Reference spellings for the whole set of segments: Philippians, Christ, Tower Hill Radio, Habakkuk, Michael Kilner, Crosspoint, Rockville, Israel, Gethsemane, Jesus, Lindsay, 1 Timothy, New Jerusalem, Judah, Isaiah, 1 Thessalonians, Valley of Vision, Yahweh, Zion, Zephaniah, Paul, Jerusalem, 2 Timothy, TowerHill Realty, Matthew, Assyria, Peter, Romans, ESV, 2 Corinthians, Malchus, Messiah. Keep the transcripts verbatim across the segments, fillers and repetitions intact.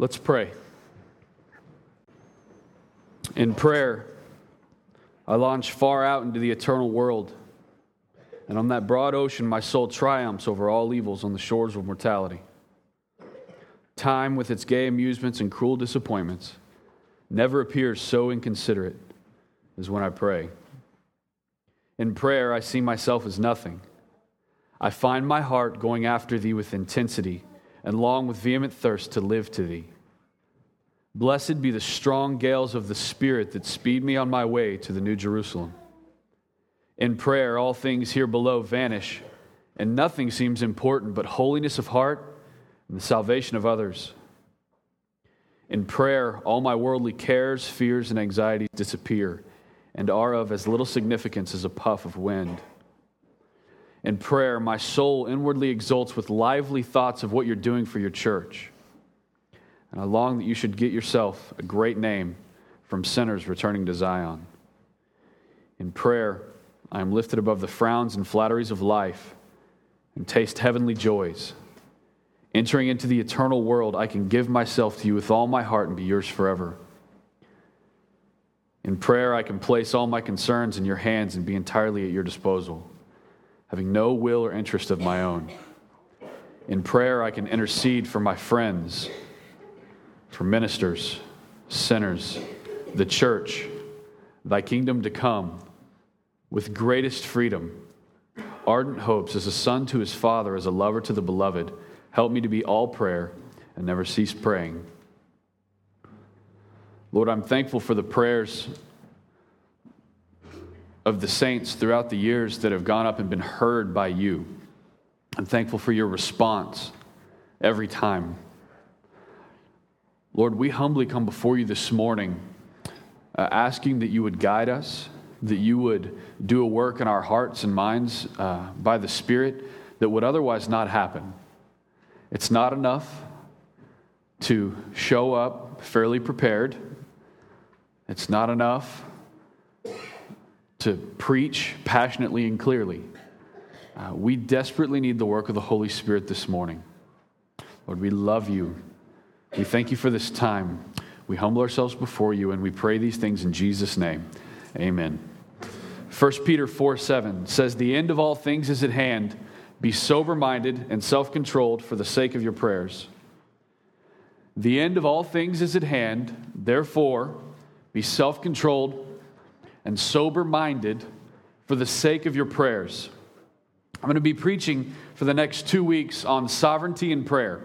Let's pray. In prayer, I launch far out into the eternal world, and on that broad ocean, my soul triumphs over all evils on the shores of mortality. Time, with its gay amusements and cruel disappointments, never appears so inconsiderate as when I pray. In prayer, I see myself as nothing. I find my heart going after thee with intensity and long with vehement thirst to live to thee. Blessed be the strong gales of the Spirit that speed me on my way to the New Jerusalem. In prayer, all things here below vanish, and nothing seems important but holiness of heart and the salvation of others. In prayer, all my worldly cares, fears, and anxieties disappear and are of as little significance as a puff of wind. In prayer, my soul inwardly exults with lively thoughts of what you're doing for your church. And I long that you should get yourself a great name from sinners returning to Zion. In prayer, I am lifted above the frowns and flatteries of life and taste heavenly joys. Entering into the eternal world, I can give myself to you with all my heart and be yours forever. In prayer, I can place all my concerns in your hands and be entirely at your disposal, having no will or interest of my own. In prayer, I can intercede for my friends, for ministers, sinners, the church, thy kingdom to come, with greatest freedom, ardent hopes, as a son to his father, as a lover to the beloved. Help me to be all prayer and never cease praying. Lord, I'm thankful for the prayers of the saints throughout the years that have gone up and been heard by you. I'm thankful for your response every time. Lord, we humbly come before you this morning, uh, asking that you would guide us, that you would do a work in our hearts and minds uh, by the Spirit that would otherwise not happen. It's not enough to show up fairly prepared. It's not enough to preach passionately and clearly. Uh, we desperately need the work of the Holy Spirit this morning. Lord, we love you. We thank you for this time. We humble ourselves before you, and we pray these things in Jesus' name. Amen. First Peter four seven says, "The end of all things is at hand. Be sober-minded and self-controlled for the sake of your prayers." The end of all things is at hand. Therefore, be self-controlled and sober-minded for the sake of your prayers. I'm going to be preaching for the next two weeks on sovereignty and prayer.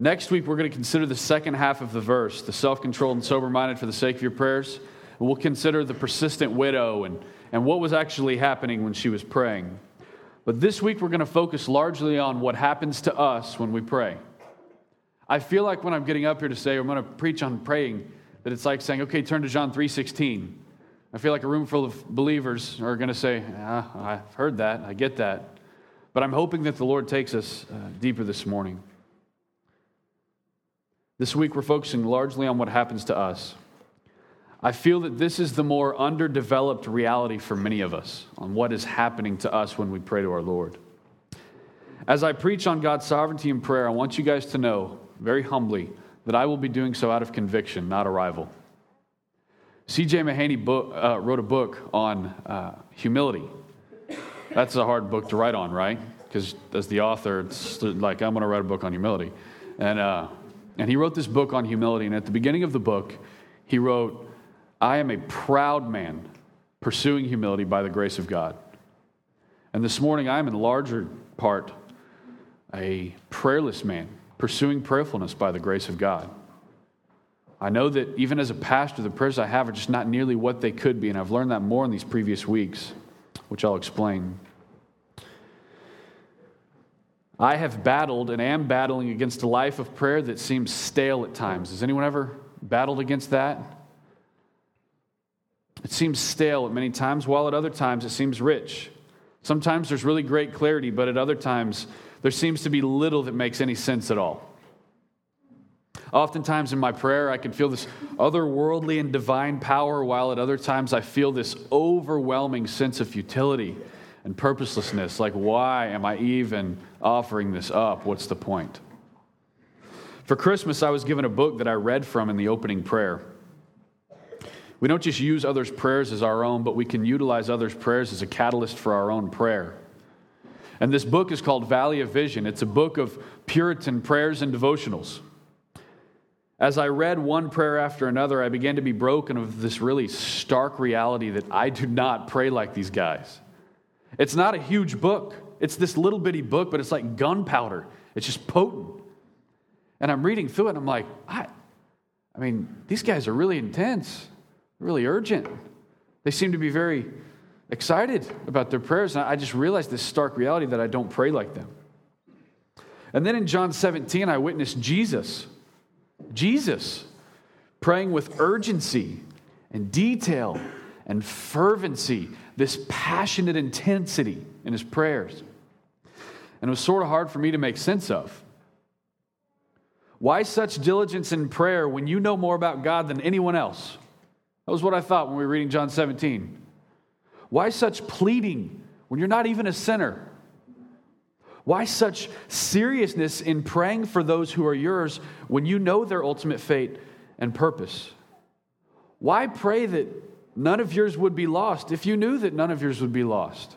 Next week, we're going to consider the second half of the verse, the self-controlled and sober-minded for the sake of your prayers. And we'll consider the persistent widow and, and what was actually happening when she was praying. But this week, we're going to focus largely on what happens to us when we pray. I feel like when I'm getting up here to say, I'm going to preach on praying, that it's like saying, okay, turn to John three sixteen. I feel like a room full of believers are going to say, ah, I've heard that, I get that. But I'm hoping that the Lord takes us uh, deeper this morning. This week, we're focusing largely on what happens to us. I feel that this is the more underdeveloped reality for many of us, on what is happening to us when we pray to our Lord. As I preach on God's sovereignty in prayer, I want you guys to know, very humbly, that I will be doing so out of conviction, not arrival. C J Mahaney book, uh, wrote a book on uh, humility. That's a hard book to write on, right? Because as the author, it's like, I'm going to write a book on humility. And... uh And he wrote this book on humility, and at the beginning of the book, he wrote, "I am a proud man pursuing humility by the grace of God." And this morning, I am in larger part a prayerless man pursuing prayerfulness by the grace of God. I know that even as a pastor, the prayers I have are just not nearly what they could be, and I've learned that more in these previous weeks, which I'll explain. I have battled and am battling against a life of prayer that seems stale at times. Has anyone ever battled against that? It seems stale at many times, while at other times it seems rich. Sometimes there's really great clarity, but at other times there seems to be little that makes any sense at all. Oftentimes in my prayer, I can feel this otherworldly and divine power, while at other times I feel this overwhelming sense of futility and purposelessness, like, why am I even offering this up? What's the point? For Christmas, I was given a book that I read from in the opening prayer. We don't just use others' prayers as our own, but we can utilize others' prayers as a catalyst for our own prayer. And this book is called Valley of Vision. It's a book of Puritan prayers and devotionals. As I read one prayer after another, I began to be broken of this really stark reality that I do not pray like these guys. It's not a huge book. It's this little bitty book, but it's like gunpowder. It's just potent. And I'm reading through it, and I'm like, I, I mean, these guys are really intense, really urgent. They seem to be very excited about their prayers, and I just realized this stark reality that I don't pray like them. And then in John seventeen, I witnessed Jesus, Jesus praying with urgency and detail and fervency, this passionate intensity in his prayers. And it was sort of hard for me to make sense of. Why such diligence in prayer when you know more about God than anyone else? That was what I thought when we were reading John seventeen. Why such pleading when you're not even a sinner? Why such seriousness in praying for those who are yours when you know their ultimate fate and purpose? Why pray that none of yours would be lost if you knew that none of yours would be lost?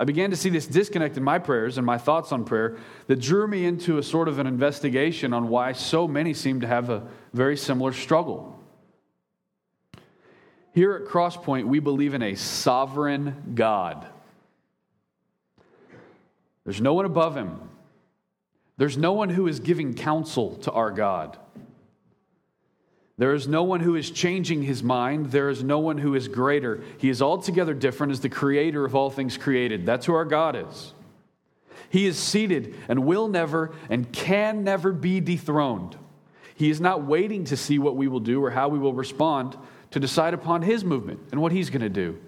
I began to see this disconnect in my prayers and my thoughts on prayer that drew me into a sort of an investigation on why so many seem to have a very similar struggle. Here at Crosspoint, we believe in a sovereign God. There's no one above him. There's no one who is giving counsel to our God. There is no one who is changing his mind. There is no one who is greater. He is altogether different as the creator of all things created. That's who our God is. He is seated and will never and can never be dethroned. He is not waiting to see what we will do or how we will respond to decide upon his movement and what he's going to do.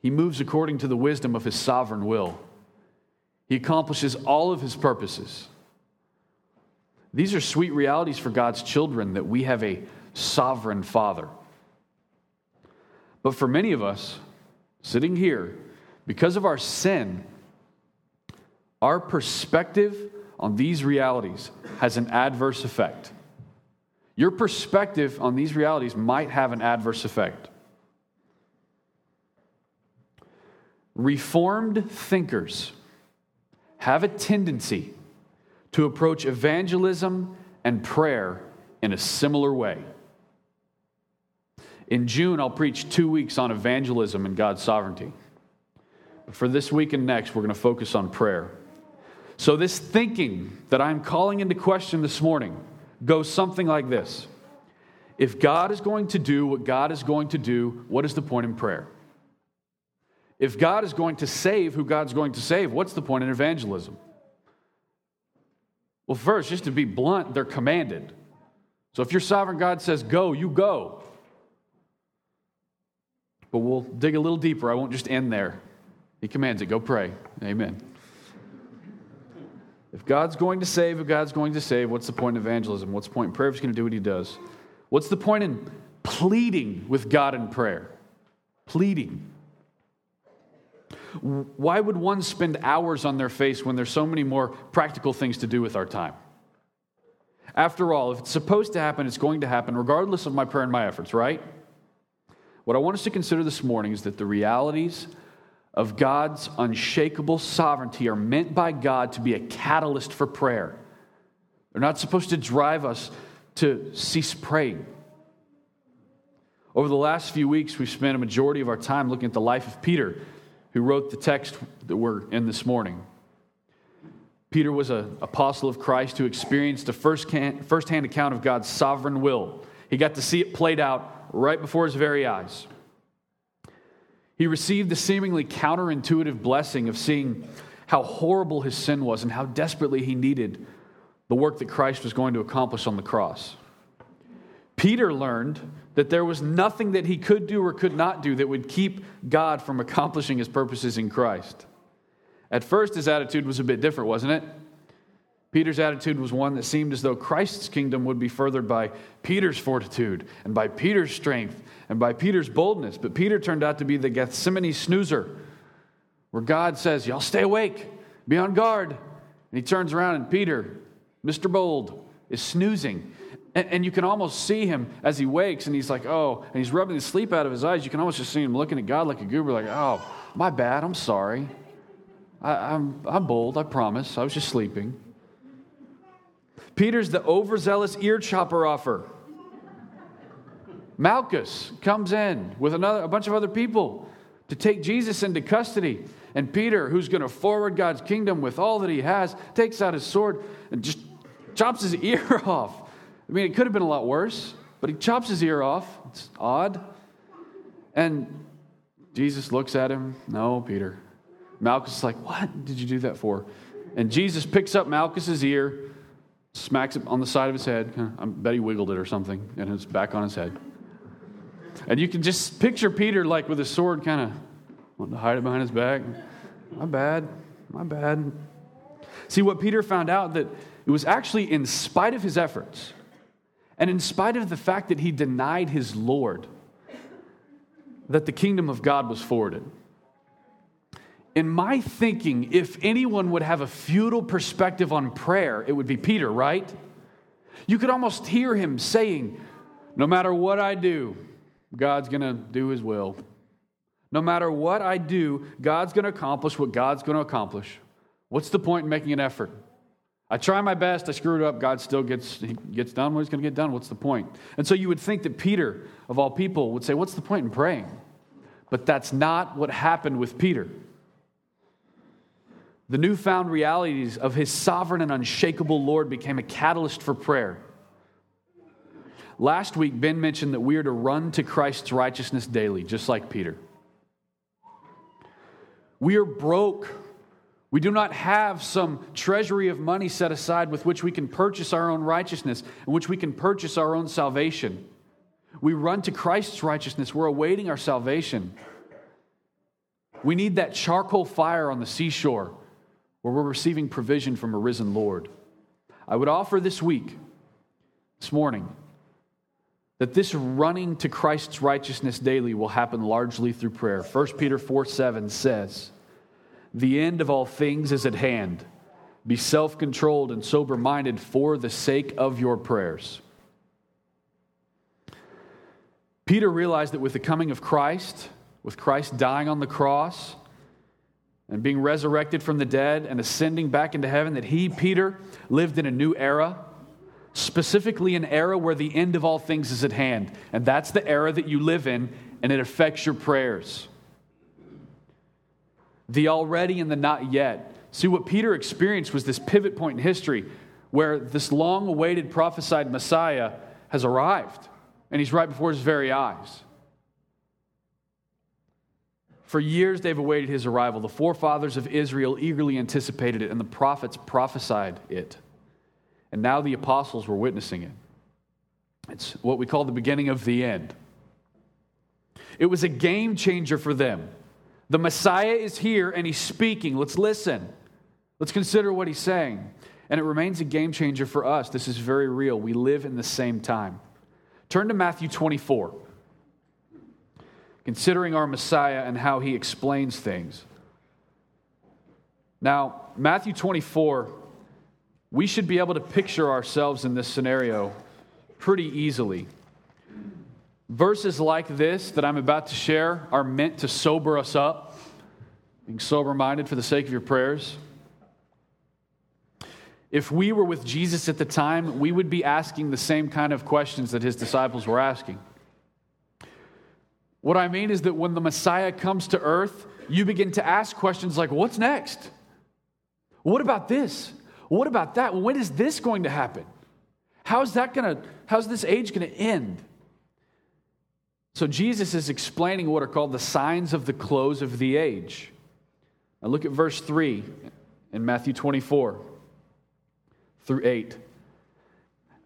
He moves according to the wisdom of his sovereign will. He accomplishes all of his purposes. These are sweet realities for God's children, that we have a sovereign Father. But for many of us, sitting here, because of our sin, our perspective on these realities has an adverse effect. Your perspective on these realities might have an adverse effect. Reformed thinkers have a tendency to approach evangelism and prayer in a similar way. In June, I'll preach two weeks on evangelism and God's sovereignty. But for this week and next, we're going to focus on prayer. So this thinking that I'm calling into question this morning goes something like this. If God is going to do what God is going to do, what is the point in prayer? If God is going to save who God's going to save, what's the point in evangelism? Well, first, just to be blunt, they're commanded. So if your sovereign God says go, you go. But we'll dig a little deeper. I won't just end there. He commands it. Go pray. Amen. If God's going to save, if God's going to save, what's the point in evangelism? What's the point in prayer if he's going to do what he does? What's the point in pleading with God in prayer? Pleading. Why would one spend hours on their face when there's so many more practical things to do with our time? After all, if it's supposed to happen, it's going to happen regardless of my prayer and my efforts, right? What I want us to consider this morning is that the realities of God's unshakable sovereignty are meant by God to be a catalyst for prayer. They're not supposed to drive us to cease praying. Over the last few weeks, we've spent a majority of our time looking at the life of Peter, who wrote the text that we're in this morning. Peter was an apostle of Christ who experienced a firsthand account of God's sovereign will. He got to see it played out right before his very eyes. He received the seemingly counterintuitive blessing of seeing how horrible his sin was and how desperately he needed the work that Christ was going to accomplish on the cross. Peter learned that there was nothing that he could do or could not do that would keep God from accomplishing his purposes in Christ. At first, his attitude was a bit different, wasn't it? Peter's attitude was one that seemed as though Christ's kingdom would be furthered by Peter's fortitude and by Peter's strength and by Peter's boldness. But Peter turned out to be the Gethsemane snoozer, where God says, y'all stay awake, be on guard. And he turns around and Peter Mister Bold is snoozing. And, and you can almost see him as he wakes, and he's like, oh, and he's rubbing the sleep out of his eyes. You can almost just see him looking at God like a goober, like, oh, my bad, I'm sorry. I, I'm, I'm bold, I promise. I was just sleeping. Peter's the overzealous ear chopper offer. Malchus comes in with another a bunch of other people to take Jesus into custody. And Peter, who's going to forward God's kingdom with all that he has, takes out his sword and just chops his ear off. I mean, it could have been a lot worse, but he chops his ear off. It's odd. And Jesus looks at him. No, Peter. Malchus is like, what did you do that for? And Jesus picks up Malchus's ear, smacks it on the side of his head. I bet he wiggled it or something, and it's back on his head. And you can just picture Peter, like, with his sword, kind of wanting to hide it behind his back. My bad. My bad. See, what Peter found out, that it was actually in spite of his efforts and in spite of the fact that he denied his Lord, that the kingdom of God was forwarded. In my thinking, if anyone would have a futile perspective on prayer, it would be Peter, right? You could almost hear him saying, no matter what I do, God's going to do his will. No matter what I do, God's going to accomplish what God's going to accomplish. What's the point in making an effort? I try my best, I screw it up, God still gets he gets done what he's going to get done. What's the point? And so you would think that Peter, of all people, would say, what's the point in praying? But that's not what happened with Peter. The newfound realities of his sovereign and unshakable Lord became a catalyst for prayer. Last week, Ben mentioned that we are to run to Christ's righteousness daily, just like Peter. We are broke. We do not have some treasury of money set aside with which we can purchase our own righteousness, in which we can purchase our own salvation. We run to Christ's righteousness. We're awaiting our salvation. We need that charcoal fire on the seashore, where we're receiving provision from a risen Lord. I would offer this week, this morning, that this running to Christ's righteousness daily will happen largely through prayer. First Peter four seven says, the end of all things is at hand. Be self-controlled and sober-minded for the sake of your prayers. Peter realized that with the coming of Christ, with Christ dying on the cross, and being resurrected from the dead and ascending back into heaven, that he, Peter, lived in a new era, specifically an era where the end of all things is at hand. And that's the era that you live in, and it affects your prayers. The already and the not yet. See, what Peter experienced was this pivot point in history where this long-awaited prophesied Messiah has arrived, and he's right before his very eyes. For years they've awaited his arrival. The forefathers of Israel eagerly anticipated it, and the prophets prophesied it. And now the apostles were witnessing it. It's what we call the beginning of the end. It was a game changer for them. The Messiah is here, and he's speaking. Let's listen. Let's consider what he's saying. And it remains a game changer for us. This is very real. We live in the same time. Turn to Matthew twenty-four. Considering our Messiah and how he explains things. Now, Matthew twenty-four, we should be able to picture ourselves in this scenario pretty easily. Verses like this that I'm about to share are meant to sober us up, being sober-minded for the sake of your prayers. If we were with Jesus at the time, we would be asking the same kind of questions that his disciples were asking. What I mean is that when the Messiah comes to earth, you begin to ask questions like, what's next? What about this? What about that? When is this going to happen? How's that going to, how's this age going to end? So Jesus is explaining what are called the signs of the close of the age. Now look at verse three in Matthew twenty-four through eight.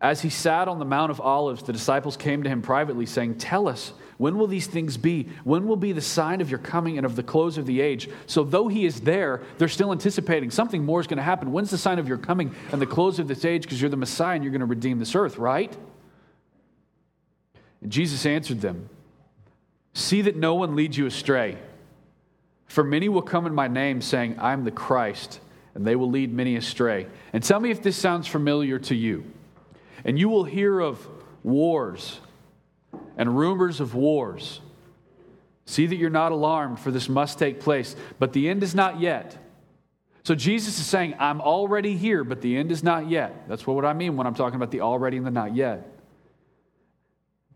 As he sat on the Mount of Olives, the disciples came to him privately, saying, tell us, when will these things be? When will be the sign of your coming and of the close of the age? So though he is there, they're still anticipating something more is going to happen. When's the sign of your coming and the close of this age? Because you're the Messiah and you're going to redeem this earth, right? And Jesus answered them, see that no one leads you astray. For many will come in my name, saying, I am the Christ, and they will lead many astray. And tell me if this sounds familiar to you. And you will hear of wars and rumors of wars. See that you're not alarmed, for this must take place, but the end is not yet. So Jesus is saying, I'm already here, but the end is not yet. That's what I mean when I'm talking about the already and the not yet.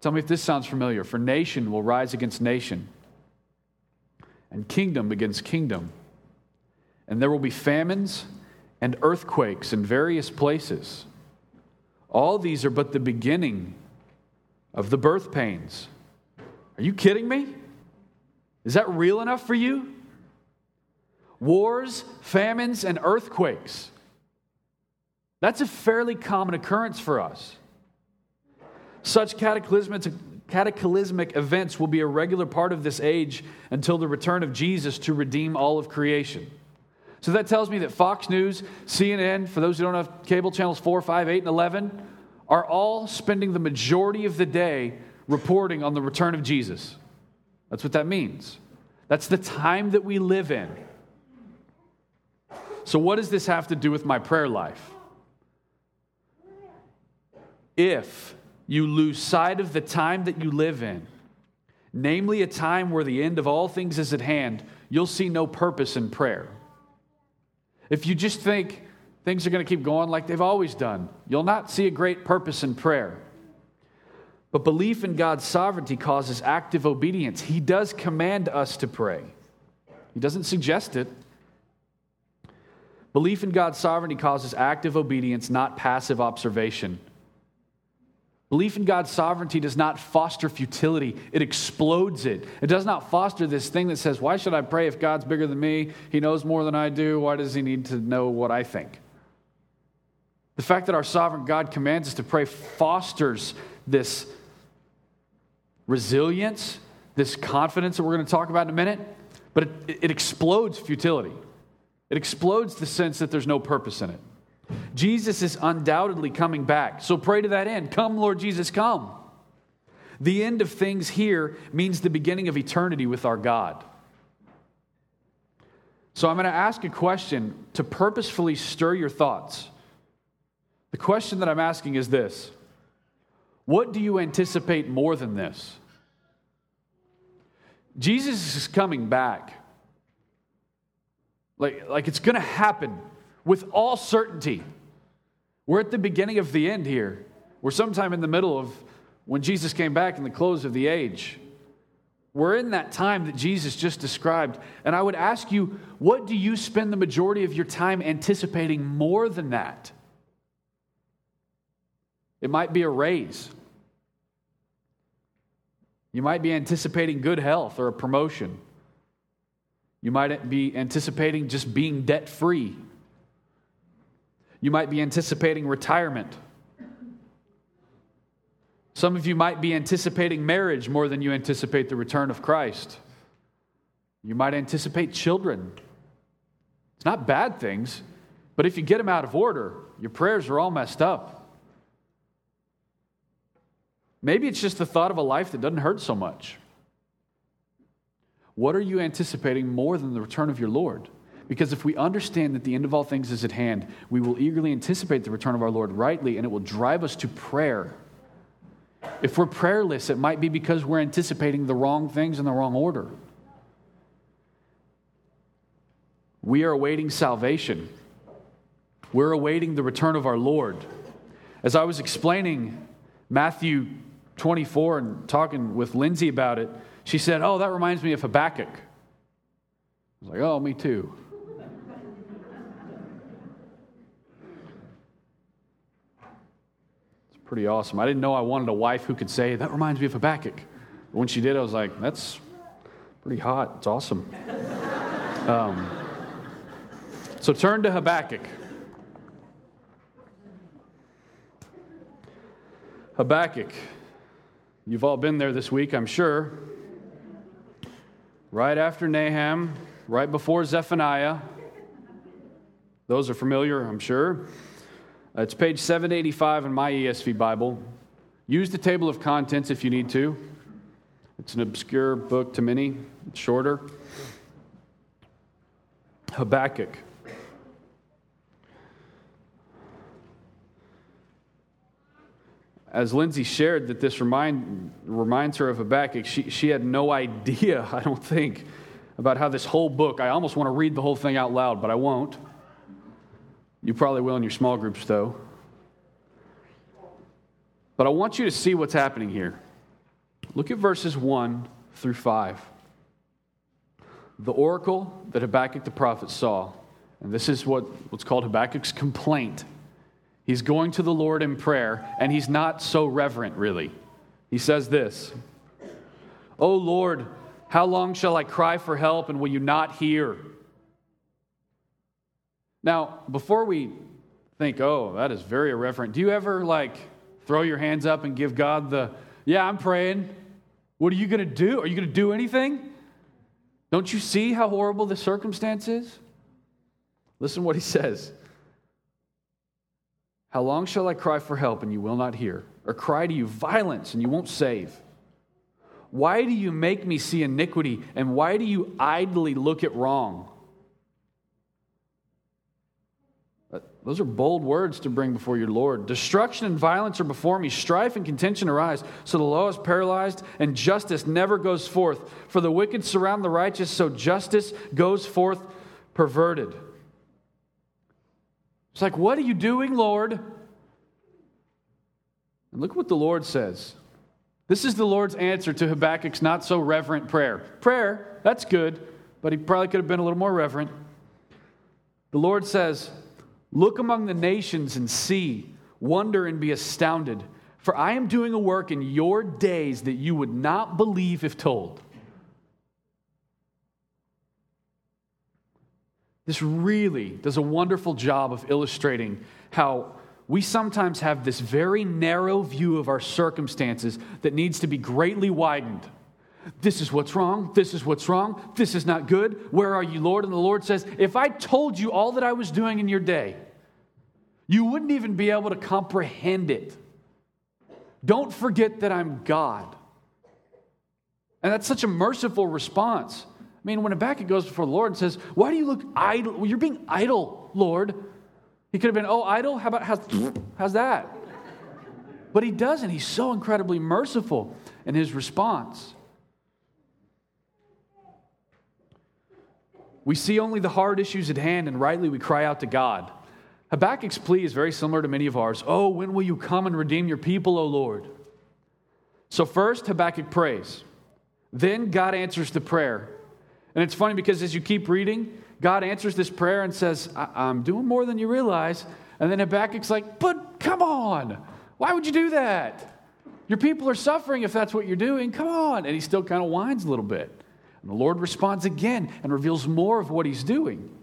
Tell me if this sounds familiar. For nation will rise against nation, and kingdom against kingdom. And there will be famines and earthquakes in various places. All these are but the beginning of the birth pains. Are you kidding me? Is that real enough for you? Wars, famines, and earthquakes. That's a fairly common occurrence for us. Such cataclysmic, cataclysmic events will be a regular part of this age until the return of Jesus to redeem all of creation. So that tells me that Fox News, C N N, for those who don't have cable channels four, five, eight, and eleven, are all spending the majority of the day reporting on the return of Jesus. That's what that means. That's the time that we live in. So what does this have to do with my prayer life? If you lose sight of the time that you live in, namely a time where the end of all things is at hand, you'll see no purpose in prayer. If you just think things are going to keep going like they've always done, you'll not see a great purpose in prayer. But belief in God's sovereignty causes active obedience. He does command us to pray. He doesn't suggest it. Belief in God's sovereignty causes active obedience, not passive observation. Belief in God's sovereignty does not foster futility. It explodes it. It does not foster this thing that says, why should I pray if God's bigger than me? He knows more than I do. Why does he need to know what I think? The fact that our sovereign God commands us to pray fosters this resilience, this confidence that we're going to talk about in a minute, but it, it explodes futility. It explodes the sense that there's no purpose in it. Jesus is undoubtedly coming back, so pray to that end. Come, Lord Jesus, come. The end of things here means the beginning of eternity with our God. So I'm going to ask a question to purposefully stir your thoughts. The question that I'm asking is this. What do you anticipate more than this? Jesus is coming back. Like, like it's going to happen with all certainty. We're at the beginning of the end here. We're sometime in the middle of when Jesus came back in the close of the age. We're in that time that Jesus just described. And I would ask you, what do you spend the majority of your time anticipating more than that? It might be a raise. You might be anticipating good health or a promotion. You might be anticipating just being debt-free. You might be anticipating retirement. Some of you might be anticipating marriage more than you anticipate the return of Christ. You might anticipate children. It's not bad things, but if you get them out of order, your prayers are all messed up. Maybe it's just the thought of a life that doesn't hurt so much. What are you anticipating more than the return of your Lord? Because if we understand that the end of all things is at hand, we will eagerly anticipate the return of our Lord rightly, and it will drive us to prayer. If we're prayerless, it might be because we're anticipating the wrong things in the wrong order. We are awaiting salvation. We're awaiting the return of our Lord. As I was explaining Matthew twenty-four and talking with Lindsay about it, she said, oh, that reminds me of Habakkuk. I was like, oh, me too. It's pretty awesome. I didn't know I wanted a wife who could say, that reminds me of Habakkuk. But when she did, I was like, that's pretty hot. It's awesome. um, so turn to Habakkuk. Habakkuk. You've all been there this week, I'm sure. Right after Nahum, right before Zephaniah. Those are familiar, I'm sure. It's page seven eighty-five in my E S V Bible. Use the table of contents if you need to. It's an obscure book to many. It's shorter. Habakkuk. as Lindsay shared, that this remind, reminds her of Habakkuk, she, she had no idea, I don't think, about how this whole book, I almost want to read the whole thing out loud, but I won't. You probably will in your small groups, though. But I want you to see what's happening here. Look at verses one through five. The oracle that Habakkuk the prophet saw, and this is what, what's called Habakkuk's complaint. He's going to the Lord in prayer, and he's not so reverent, really. He says this, "O Lord, how long shall I cry for help, and will you not hear?" Now, before we think, oh, that is very irreverent, do you ever, like, throw your hands up and give God the, yeah, I'm praying. What are you going to do? Are you going to do anything? Don't you see how horrible the circumstance is? Listen what he says. How long shall I cry for help and you will not hear? Or cry to you violence and you won't save? Why do you make me see iniquity, and why do you idly look at wrong? Those are bold words to bring before your Lord. Destruction and violence are before me. Strife and contention arise. So the law is paralyzed, and justice never goes forth. For the wicked surround the righteous, so justice goes forth perverted. It's like, what are you doing, Lord? And look what the Lord says. This is the Lord's answer to Habakkuk's not-so-reverent prayer. Prayer, that's good, but he probably could have been a little more reverent. The Lord says, "Look among the nations and see, wonder and be astounded, for I am doing a work in your days that you would not believe if told." This really does a wonderful job of illustrating how we sometimes have this very narrow view of our circumstances that needs to be greatly widened. This is what's wrong. This is what's wrong. This is not good. Where are you, Lord? And the Lord says, if I told you all that I was doing in your day, you wouldn't even be able to comprehend it. Don't forget that I'm God. And that's such a merciful response. I mean, when Habakkuk goes before the Lord and says, why do you look idle? Well, you're being idle, Lord. He could have been, oh, idle? How about, how's, how's that? But he doesn't. He's so incredibly merciful in his response. We see only the hard issues at hand, and rightly we cry out to God. Habakkuk's plea is very similar to many of ours. Oh, when will you come and redeem your people, O Lord? So first, Habakkuk prays. Then God answers the prayer. And it's funny because as you keep reading, God answers this prayer and says, I- I'm doing more than you realize. And then Habakkuk's like, but come on, why would you do that? Your people are suffering if that's what you're doing. Come on. And he still kind of whines a little bit. And the Lord responds again and reveals more of what he's doing.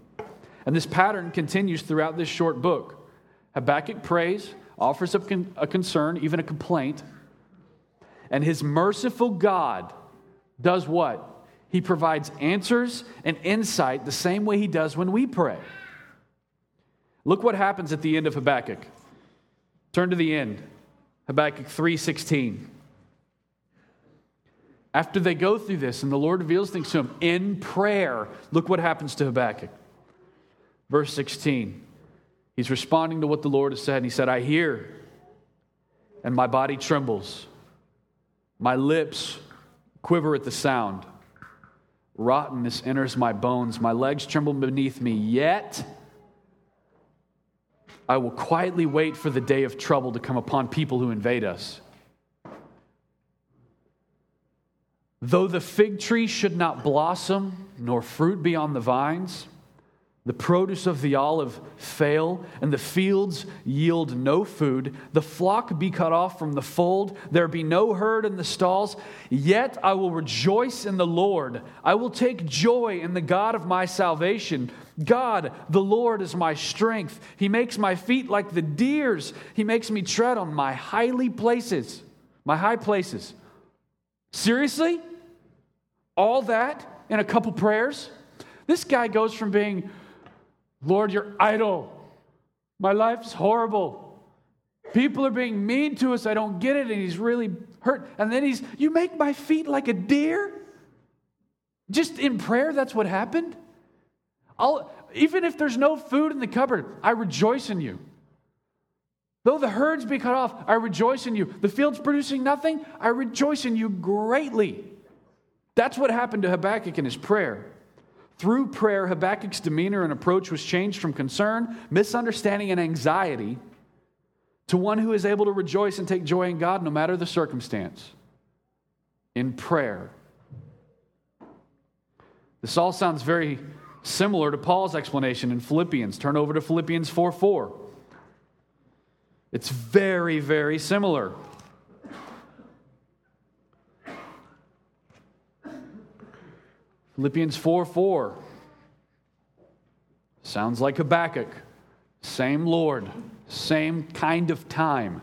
And this pattern continues throughout this short book. Habakkuk prays, offers up a concern, even a complaint. And his merciful God does what? He provides answers and insight the same way he does when we pray. Look what happens at the end of Habakkuk. Turn to the end. Habakkuk three sixteen. After they go through this and the Lord reveals things to him in prayer, look what happens to Habakkuk. Verse sixteen, he's responding to what the Lord has said. And he said, I hear, and my body trembles. My lips quiver at the sound. Rottenness enters my bones. My legs tremble beneath me. Yet I will quietly wait for the day of trouble to come upon people who invade us. Though the fig tree should not blossom, nor fruit be on the vines, the produce of the olive fail, and the fields yield no food, the flock be cut off from the fold, there be no herd in the stalls, yet I will rejoice in the Lord. I will take joy in the God of my salvation. God, the Lord, is my strength. He makes my feet like the deer's. He makes me tread on my highly places, my high places. Seriously? All that in a couple prayers? This guy goes from being, Lord, you're idle. My life's horrible. People are being mean to us. I don't get it. And he's really hurt. And then he's, you make my feet like a deer? Just in prayer, that's what happened? I'll, even if there's no food in the cupboard, I rejoice in you. Though the herds be cut off, I rejoice in you. The fields producing nothing, I rejoice in you greatly. That's what happened to Habakkuk in his prayer. Through prayer, Habakkuk's demeanor and approach was changed from concern, misunderstanding, and anxiety to one who is able to rejoice and take joy in God no matter the circumstance. In prayer. This all sounds very similar to Paul's explanation in Philippians. Turn over to Philippians four four. It's very, very similar. Philippians four four. Sounds like Habakkuk. Same Lord, same kind of time.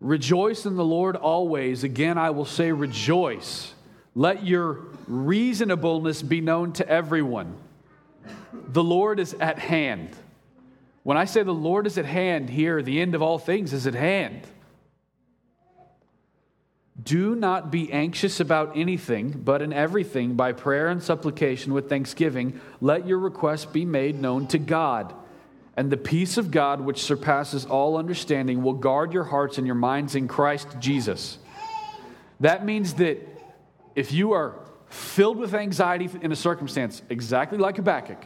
Rejoice in the Lord always. Again, I will say rejoice. Let your reasonableness be known to everyone. The Lord is at hand. When I say the Lord is at hand here, the end of all things is at hand. Do not be anxious about anything, but in everything, by prayer and supplication with thanksgiving, let your requests be made known to God. And the peace of God, which surpasses all understanding, will guard your hearts and your minds in Christ Jesus. That means that if you are filled with anxiety in a circumstance, exactly like Habakkuk,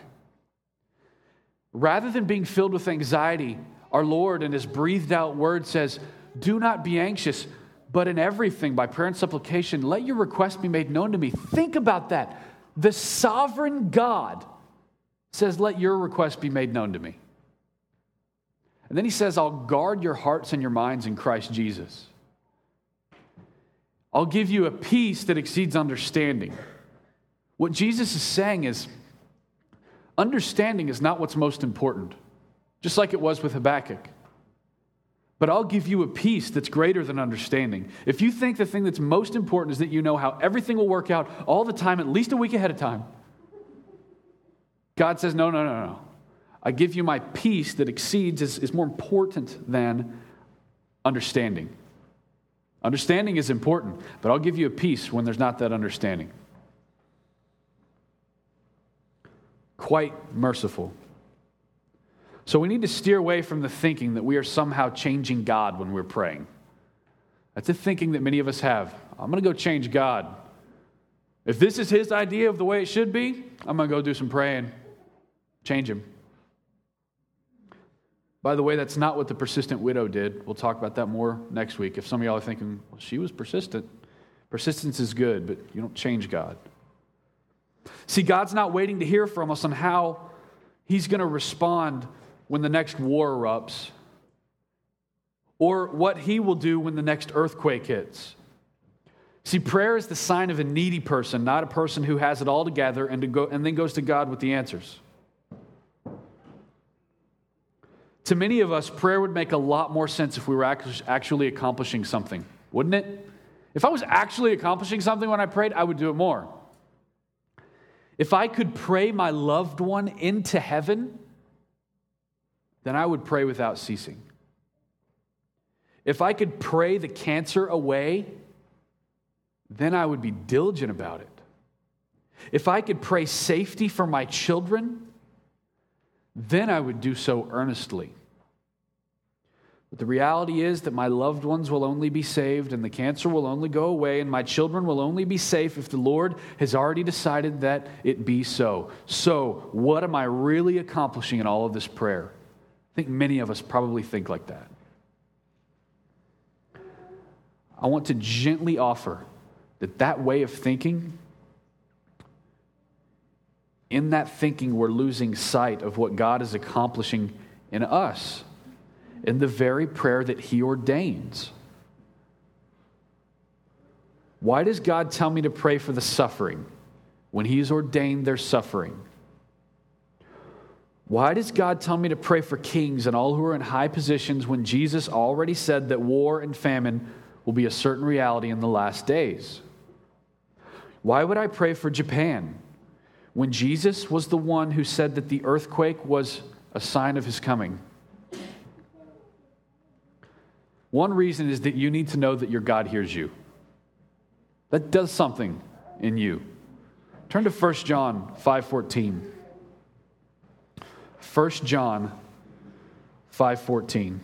rather than being filled with anxiety, our Lord in His breathed out word says, do not be anxious, but in everything, by prayer and supplication, let your requests be made known to me. Think about that. The sovereign God says, let your requests be made known to me. And then he says, I'll guard your hearts and your minds in Christ Jesus. I'll give you a peace that exceeds understanding. What Jesus is saying is, understanding is not what's most important, just like it was with Habakkuk. But I'll give you a peace that's greater than understanding. If you think the thing that's most important is that you know how everything will work out all the time, at least a week ahead of time, God says, no, no, no, no. I give you my peace that exceeds, is, is more important than understanding. Understanding is important, but I'll give you a peace when there's not that understanding. Quite merciful. So we need to steer away from the thinking that we are somehow changing God when we're praying. That's a thinking that many of us have. I'm going to go change God. If this is His idea of the way it should be, I'm going to go do some praying. Change Him. By the way, that's not what the persistent widow did. We'll talk about that more next week. If some of y'all are thinking, well, she was persistent. Persistence is good, but you don't change God. See, God's not waiting to hear from us on how He's going to respond when the next war erupts or what He will do when the next earthquake hits. See, prayer is the sign of a needy person, not a person who has it all together and, to go, and then goes to God with the answers. To many of us, prayer would make a lot more sense if we were actually accomplishing something, wouldn't it? If I was actually accomplishing something when I prayed, I would do it more. If I could pray my loved one into heaven, then I would pray without ceasing. If I could pray the cancer away, then I would be diligent about it. If I could pray safety for my children, then I would do so earnestly. But the reality is that my loved ones will only be saved and the cancer will only go away and my children will only be safe if the Lord has already decided that it be so. So, what am I really accomplishing in all of this prayer? I think many of us probably think like that. I want to gently offer that that way of thinking, in that thinking we're losing sight of what God is accomplishing in us, in the very prayer that He ordains. Why does God tell me to pray for the suffering when He has ordained their suffering? Why does God tell me to pray for kings and all who are in high positions when Jesus already said that war and famine will be a certain reality in the last days? Why would I pray for Japan when Jesus was the one who said that the earthquake was a sign of His coming? One reason is that you need to know that your God hears you. That does something in you. Turn to First John five fourteen. First John five fourteen.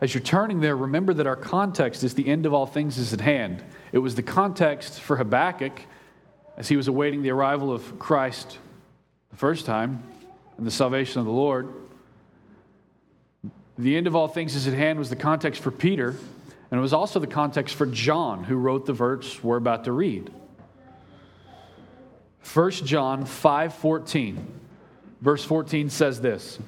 As you're turning there, remember that our context is the end of all things is at hand. It was the context for Habakkuk as he was awaiting the arrival of Christ the first time and the salvation of the Lord. The end of all things is at hand was the context for Peter, and it was also the context for John, who wrote the verse we're about to read. First John five fourteen. Verse fourteen says this,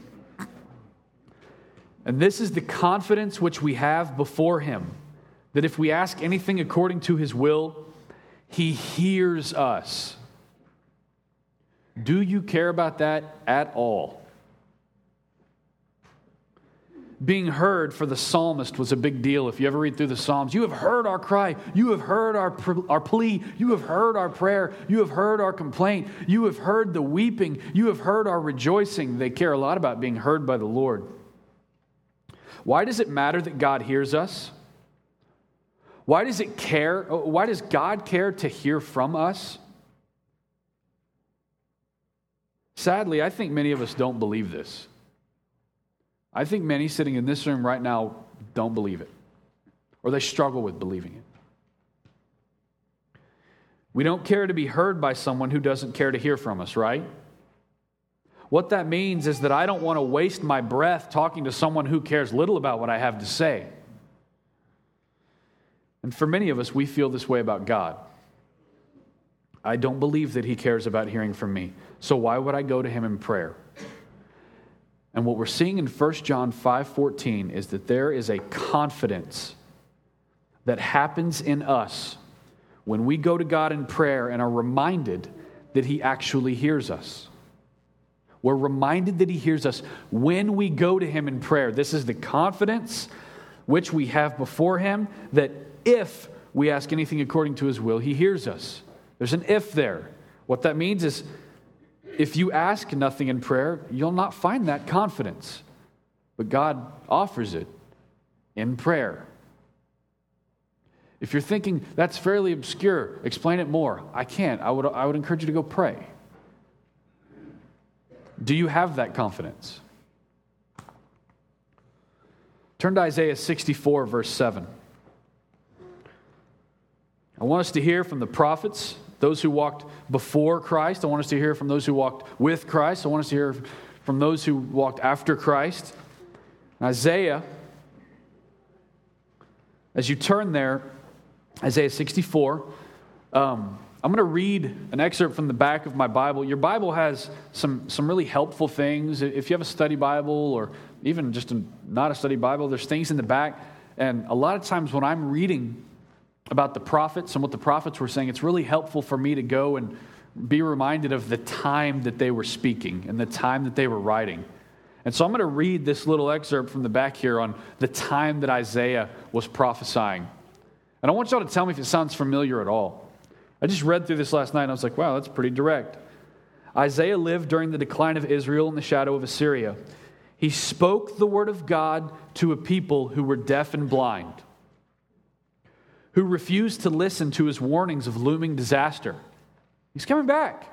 "And this is the confidence which we have before him, that if we ask anything according to his will, he hears us." Do you care about that at all? Being heard for the psalmist was a big deal. If you ever read through the Psalms, you have heard our cry, you have heard our our plea, you have heard our prayer, you have heard our complaint, you have heard the weeping, you have heard our rejoicing. They care a lot about being heard by the Lord. Why does it matter that God hears us? Why does it care? Why does God care to hear from us? Sadly, I think many of us don't believe this. I think many sitting in this room right now don't believe it, or they struggle with believing it. We don't care to be heard by someone who doesn't care to hear from us, right? What that means is that I don't want to waste my breath talking to someone who cares little about what I have to say. And for many of us, we feel this way about God. I don't believe that he cares about hearing from me, so why would I go to him in prayer? And what we're seeing in First John five fourteen is that there is a confidence that happens in us when we go to God in prayer and are reminded that he actually hears us. We're reminded that he hears us when we go to him in prayer. This is the confidence which we have before him, that if we ask anything according to his will, he hears us. There's an if there. What that means is, if you ask nothing in prayer, you'll not find that confidence. But God offers it in prayer. If you're thinking, that's fairly obscure, explain it more. I can't. I would, I would encourage you to go pray. Do you have that confidence? Turn to Isaiah sixty-four, verse seven. I want us to hear from the prophets, those who walked before Christ. I want us to hear from those who walked with Christ. I want us to hear from those who walked after Christ. And Isaiah, as you turn there, Isaiah sixty-four, um, I'm going to read an excerpt from the back of my Bible. Your Bible has some, some really helpful things. If you have a study Bible or even just a, not a study Bible, there's things in the back. And a lot of times when I'm reading about the prophets and what the prophets were saying, it's really helpful for me to go and be reminded of the time that they were speaking and the time that they were writing. And so I'm going to read this little excerpt from the back here on the time that Isaiah was prophesying. And I want y'all to tell me if it sounds familiar at all. I just read through this last night and I was like, wow, that's pretty direct. Isaiah lived during the decline of Israel in the shadow of Assyria. He spoke the word of God to a people who were deaf and blind, who refused to listen to his warnings of looming disaster. He's coming back.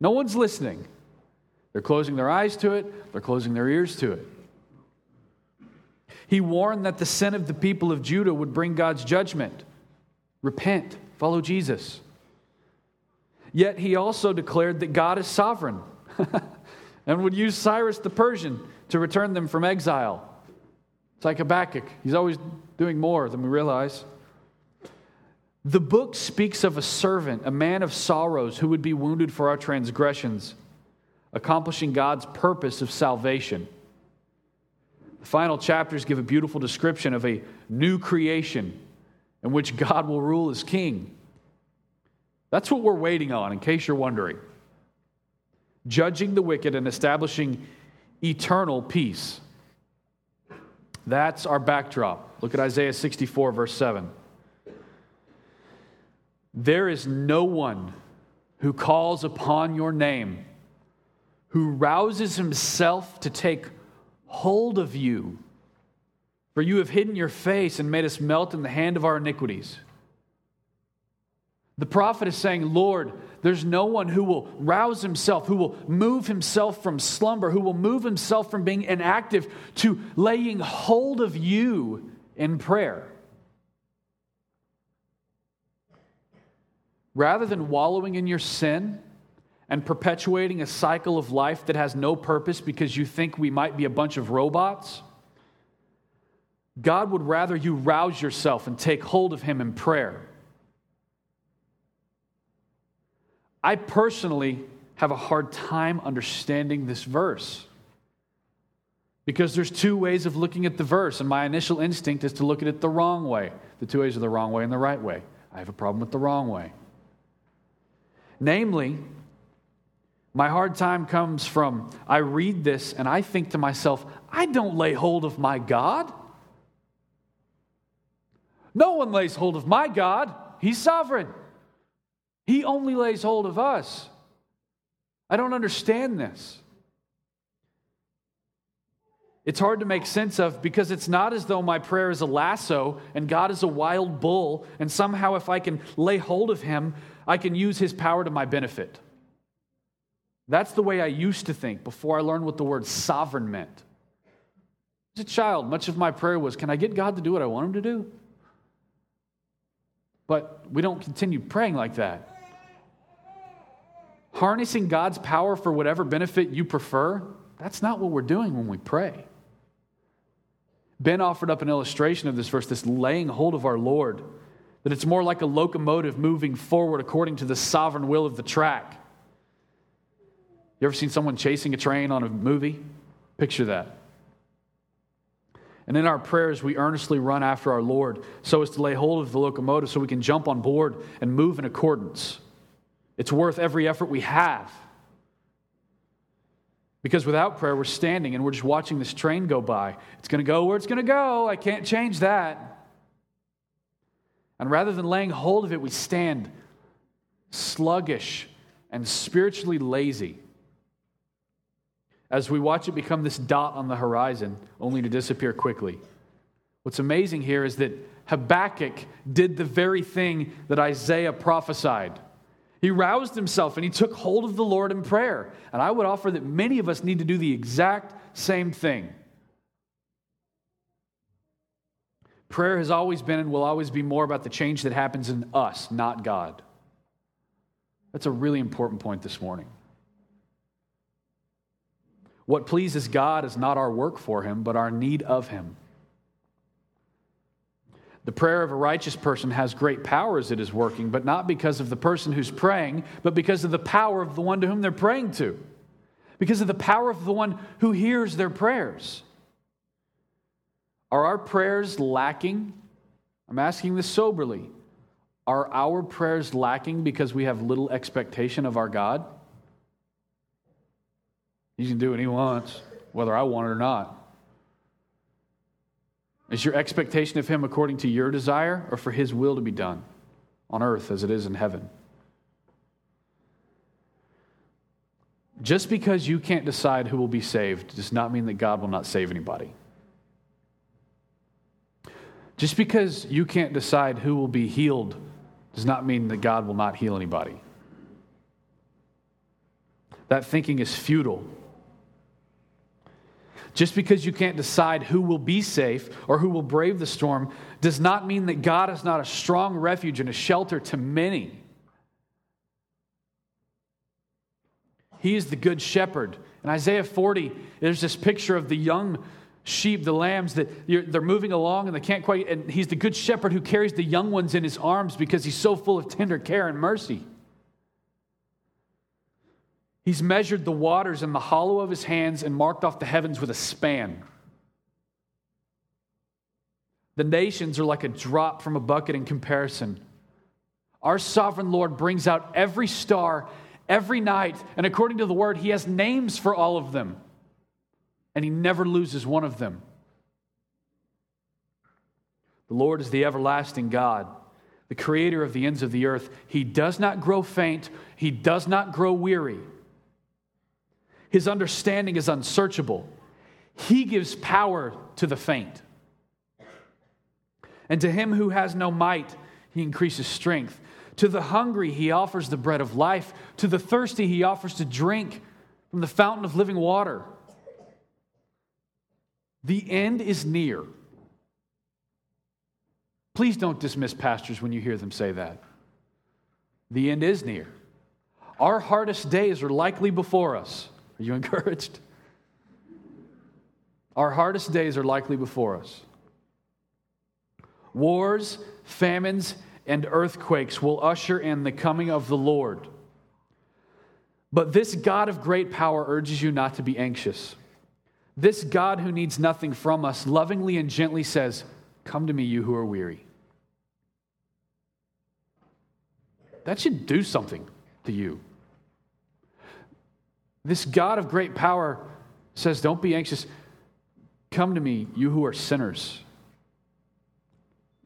No one's listening. They're closing their eyes to it. They're closing their ears to it. He warned that the sin of the people of Judah would bring God's judgment. Repent. Follow Jesus. Yet he also declared that God is sovereign and would use Cyrus the Persian to return them from exile. It's like Habakkuk. He's always doing more than we realize. The book speaks of a servant, a man of sorrows, who would be wounded for our transgressions, accomplishing God's purpose of salvation. The final chapters give a beautiful description of a new creation in which God will rule as king. That's what we're waiting on, in case you're wondering. Judging the wicked and establishing eternal peace. That's our backdrop. Look at Isaiah sixty-four, verse seven. There is no one who calls upon your name, who rouses himself to take hold of you. For you have hidden your face and made us melt in the hand of our iniquities. The prophet is saying, Lord, there's no one who will rouse himself, who will move himself from slumber, who will move himself from being inactive to laying hold of you in prayer. Rather than wallowing in your sin and perpetuating a cycle of life that has no purpose because you think we might be a bunch of robots, God would rather you rouse yourself and take hold of Him in prayer. I personally have a hard time understanding this verse because there's two ways of looking at the verse, and my initial instinct is to look at it the wrong way. The two ways are the wrong way and the right way. I have a problem with the wrong way. Namely, my hard time comes from I read this and I think to myself, I don't lay hold of my God. No one lays hold of my God. He's sovereign. He only lays hold of us. I don't understand this. It's hard to make sense of because it's not as though my prayer is a lasso and God is a wild bull, and somehow if I can lay hold of Him, I can use His power to my benefit. That's the way I used to think before I learned what the word sovereign meant. As a child, much of my prayer was, can I get God to do what I want Him to do? But we don't continue praying like that. Harnessing God's power for whatever benefit you prefer, that's not what we're doing when we pray. Ben offered up an illustration of this verse, this laying hold of our Lord, that it's more like a locomotive moving forward according to the sovereign will of the track. You ever seen someone chasing a train on a movie? Picture that. And in our prayers, we earnestly run after our Lord so as to lay hold of the locomotive so we can jump on board and move in accordance. It's worth every effort we have. Because without prayer, we're standing and we're just watching this train go by. It's going to go where it's going to go. I can't change that. And rather than laying hold of it, we stand sluggish and spiritually lazy as we watch it become this dot on the horizon, only to disappear quickly. What's amazing here is that Habakkuk did the very thing that Isaiah prophesied. He roused himself and he took hold of the Lord in prayer. And I would offer that many of us need to do the exact same thing. Prayer has always been and will always be more about the change that happens in us, not God. That's a really important point this morning. What pleases God is not our work for Him, but our need of Him. The prayer of a righteous person has great power as it is working, but not because of the person who's praying, but because of the power of the one to whom they're praying to, because of the power of the one who hears their prayers. Are our prayers lacking? I'm asking this soberly. Are our prayers lacking because we have little expectation of our God? He can do what He wants, whether I want it or not. Is your expectation of Him according to your desire or for His will to be done on earth as it is in heaven? Just because you can't decide who will be saved does not mean that God will not save anybody. Just because you can't decide who will be healed does not mean that God will not heal anybody. That thinking is futile. Just because you can't decide who will be safe or who will brave the storm does not mean that God is not a strong refuge and a shelter to many. He is the good shepherd. In Isaiah forty, there's this picture of the young sheep, the lambs, that you're, they're moving along and they can't quite, and He's the good shepherd who carries the young ones in His arms because He's so full of tender care and mercy. He's measured the waters in the hollow of His hands and marked off the heavens with a span. The nations are like a drop from a bucket in comparison. Our sovereign Lord brings out every star every night, and according to the Word, He has names for all of them, and He never loses one of them. The Lord is the everlasting God, the creator of the ends of the earth. He does not grow faint. He does not grow weary. His understanding is unsearchable. He gives power to the faint. And to him who has no might, He increases strength. To the hungry, he offers the bread of life. To the thirsty, he offers to drink from the fountain of living water. The end is near. Please don't dismiss pastors when you hear them say that. The end is near. Our hardest days are likely before us. Are you encouraged? Our hardest days are likely before us. Wars, famines, and earthquakes will usher in the coming of the Lord. But this God of great power urges you not to be anxious. This God who needs nothing from us lovingly and gently says, "Come to me, you who are weary." That should do something to you. This God of great power says, "Don't be anxious. Come to me, you who are sinners.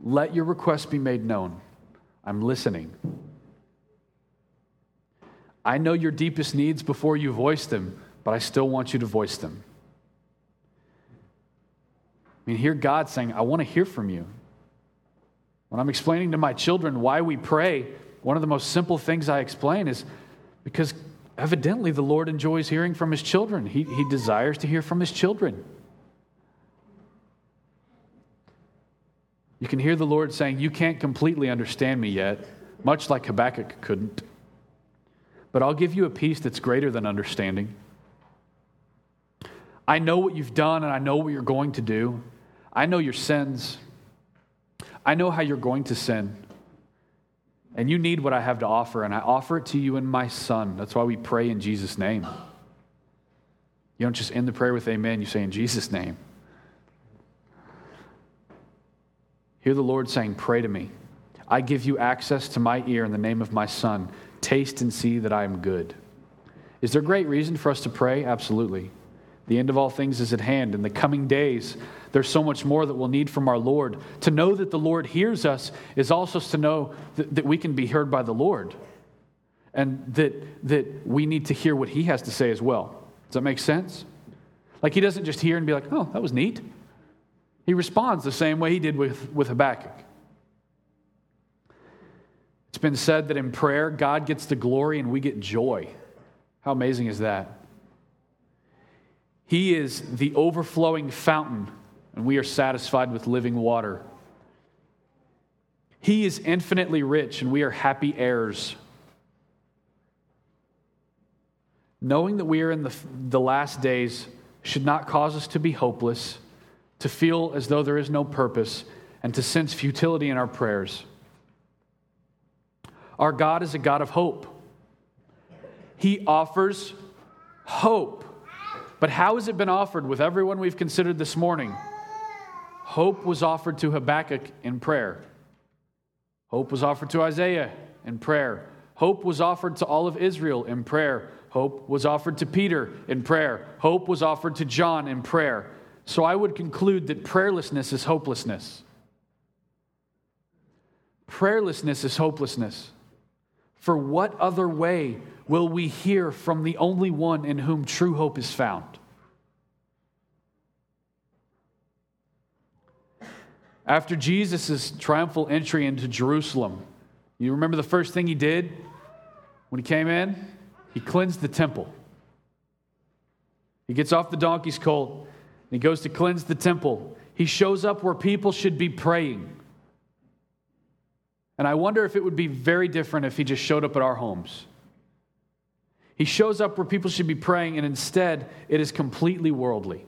Let your requests be made known. I'm listening. I know your deepest needs before you voice them, but I still want you to voice them." I mean, hear God saying, "I want to hear from you." When I'm explaining to my children why we pray, one of the most simple things I explain is because evidently the Lord enjoys hearing from his children. He, he desires to hear from his children. You can hear the Lord saying, "You can't completely understand me yet," much like Habakkuk couldn't. "But I'll give you a peace that's greater than understanding. I know what you've done and I know what you're going to do. I know your sins. I know how you're going to sin. And you need what I have to offer, and I offer it to you in my Son." That's why we pray in Jesus' name. You don't just end the prayer with amen, you say in Jesus' name. Hear the Lord saying, "Pray to me. I give you access to my ear in the name of my Son. Taste and see that I am good." Is there great reason for us to pray? Absolutely. The end of all things is at hand. In the coming days, there's so much more that we'll need from our Lord. To know that the Lord hears us is also to know that, that we can be heard by the Lord, and that that we need to hear what he has to say as well. Does that make sense? Like, he doesn't just hear and be like, "Oh, that was neat." He responds the same way he did with, with Habakkuk. It's been said that in prayer, God gets the glory and we get joy. How amazing is that? He is the overflowing fountain, and we are satisfied with living water. He is infinitely rich, and we are happy heirs. Knowing that we are in the, the last days should not cause us to be hopeless, to feel as though there is no purpose, and to sense futility in our prayers. Our God is a God of hope. He offers hope. But how has it been offered with everyone we've considered this morning? Hope was offered to Habakkuk in prayer. Hope was offered to Isaiah in prayer. Hope was offered to all of Israel in prayer. Hope was offered to Peter in prayer. Hope was offered to John in prayer. So I would conclude that prayerlessness is hopelessness. Prayerlessness is hopelessness. For what other way will we hear from the only one in whom true hope is found? After Jesus' triumphal entry into Jerusalem, you remember the first thing he did when he came in? He cleansed the temple. He gets off the donkey's colt and he goes to cleanse the temple. He shows up where people should be praying. And I wonder if it would be very different if he just showed up at our homes. He shows up where people should be praying, and instead, it is completely worldly.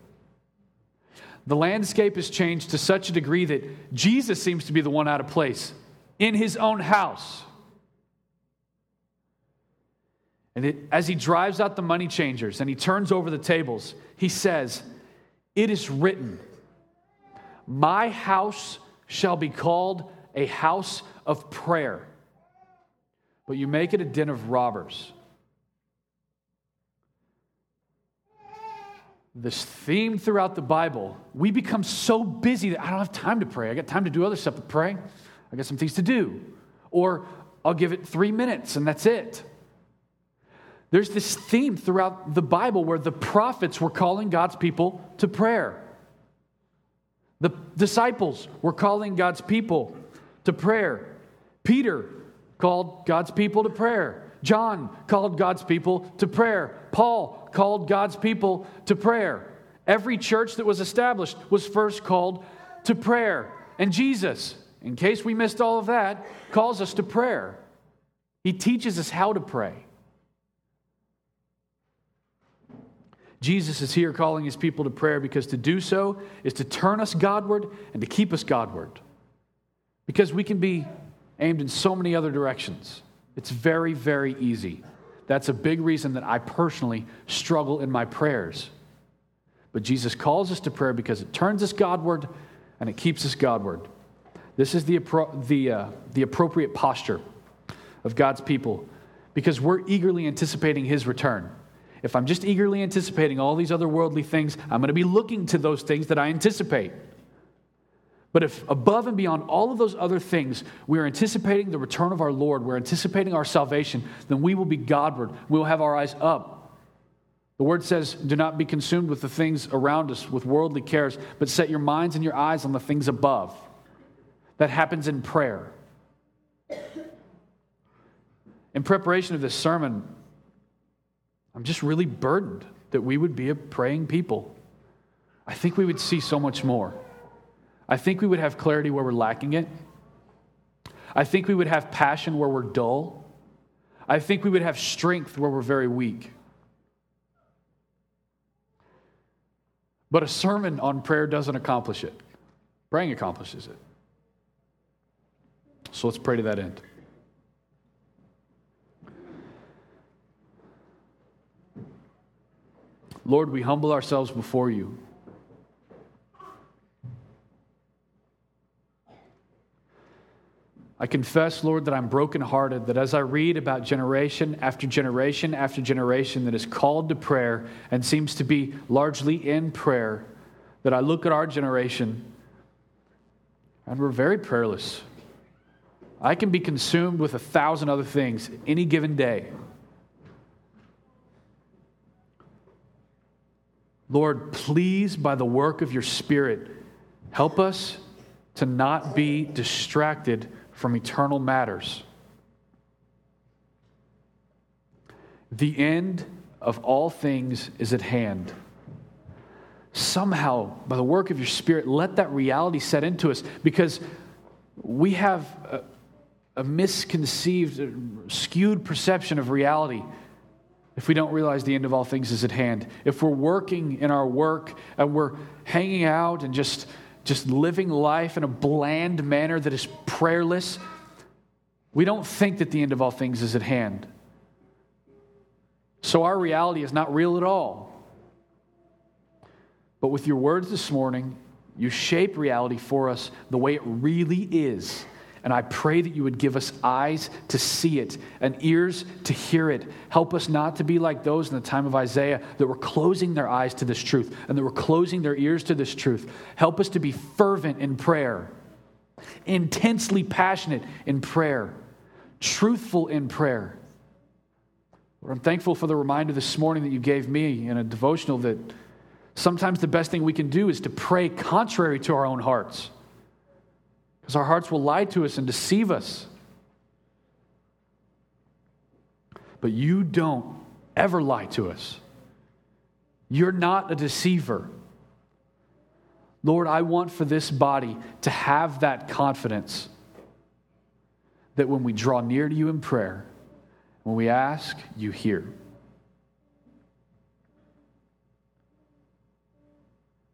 The landscape has changed to such a degree that Jesus seems to be the one out of place in his own house. And it, as he drives out the money changers and he turns over the tables, he says, "It is written, my house shall be called a house of prayer, but you make it a den of robbers." This theme throughout the Bible, we become so busy that I don't have time to pray. I got time to do other stuff but pray. I got some things to do. Or I'll give it three minutes and that's it. There's this theme throughout the Bible where the prophets were calling God's people to prayer. The disciples were calling God's people to prayer. Peter called God's people to prayer. John called God's people to prayer. Paul called God's people to prayer. Every church that was established was first called to prayer. And Jesus, in case we missed all of that, calls us to prayer. He teaches us how to pray. Jesus is here calling his people to prayer because to do so is to turn us Godward and to keep us Godward. Because we can be aimed in so many other directions. It's very, very easy. That's a big reason that I personally struggle in my prayers. But Jesus calls us to prayer because it turns us Godward and it keeps us Godward. This is the, appro- the, uh, the appropriate posture of God's people because we're eagerly anticipating his return. If I'm just eagerly anticipating all these other worldly things, I'm going to be looking to those things that I anticipate. But if above and beyond all of those other things, we are anticipating the return of our Lord, we're anticipating our salvation, then we will be Godward. We will have our eyes up. The word says, do not be consumed with the things around us, with worldly cares, but set your minds and your eyes on the things above. That happens in prayer. In preparation of this sermon, I'm just really burdened that we would be a praying people. I think we would see so much more. I think we would have clarity where we're lacking it. I think we would have passion where we're dull. I think we would have strength where we're very weak. But a sermon on prayer doesn't accomplish it. Praying accomplishes it. So let's pray to that end. Lord, we humble ourselves before you. I confess, Lord, that I'm brokenhearted, that as I read about generation after generation after generation that is called to prayer and seems to be largely in prayer, that I look at our generation and we're very prayerless. I can be consumed with a thousand other things any given day. Lord, please, by the work of your Spirit, help us to not be distracted from eternal matters. The end of all things is at hand. Somehow, by the work of your Spirit, let that reality set into us, because we have a, a misconceived, a skewed perception of reality if we don't realize the end of all things is at hand. If we're working in our work and we're hanging out and just Just living life in a bland manner that is prayerless, we don't think that the end of all things is at hand. So our reality is not real at all. But with your words this morning, you shape reality for us the way it really is. And I pray that you would give us eyes to see it and ears to hear it. Help us not to be like those in the time of Isaiah that were closing their eyes to this truth and that were closing their ears to this truth. Help us to be fervent in prayer, intensely passionate in prayer, truthful in prayer. Lord, I'm thankful for the reminder this morning that you gave me in a devotional that sometimes the best thing we can do is to pray contrary to our own hearts. Because our hearts will lie to us and deceive us. But you don't ever lie to us. You're not a deceiver. Lord, I want for this body to have that confidence that when we draw near to you in prayer, when we ask, you hear.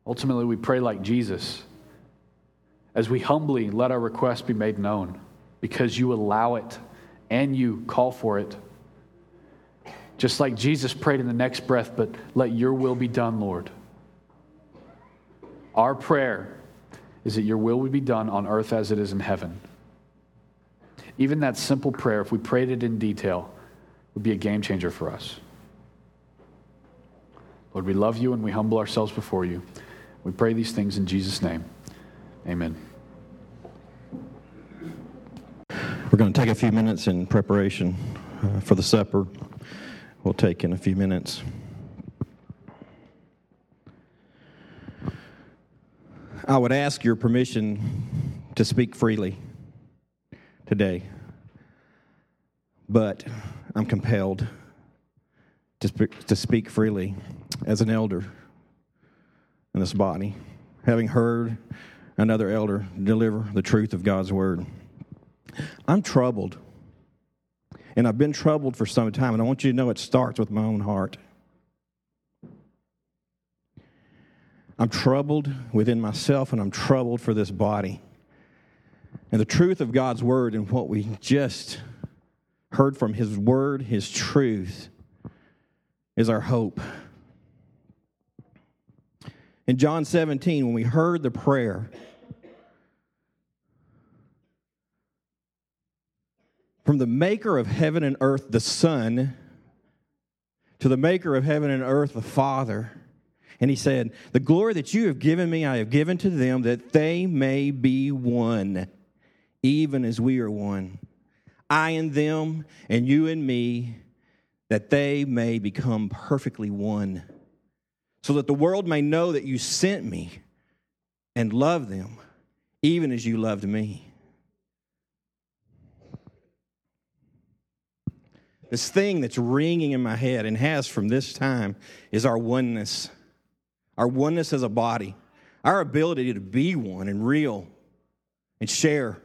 Ultimately, we pray like Jesus, as we humbly let our request be made known, because you allow it and you call for it. Just like Jesus prayed in the next breath, but let your will be done, Lord. Our prayer is that your will would be done on earth as it is in heaven. Even that simple prayer, if we prayed it in detail, would be a game changer for us. Lord, we love you and we humble ourselves before you. We pray these things in Jesus' name. Amen. We're going to take a few minutes in preparation uh, for the supper. We'll take in a few minutes. I would ask your permission to speak freely today. but I'm compelled to sp- to speak freely as an elder in this body, having heard another elder deliver the truth of God's word. I'm troubled, and I've been troubled for some time, and I want you to know it starts with my own heart. I'm troubled within myself, and I'm troubled for this body. And the truth of God's word and what we just heard from his word, his truth, is our hope. In John seventeen, when we heard the prayer from the maker of heaven and earth, the Son, to the maker of heaven and earth, the Father, and he said, "The glory that you have given me, I have given to them, that they may be one, even as we are one. I and them, and you and me, that they may become perfectly one, so that the world may know that you sent me and love them, even as you loved me." This thing that's ringing in my head and has from this time is our oneness. Our oneness as a body, our ability to be one and real and share.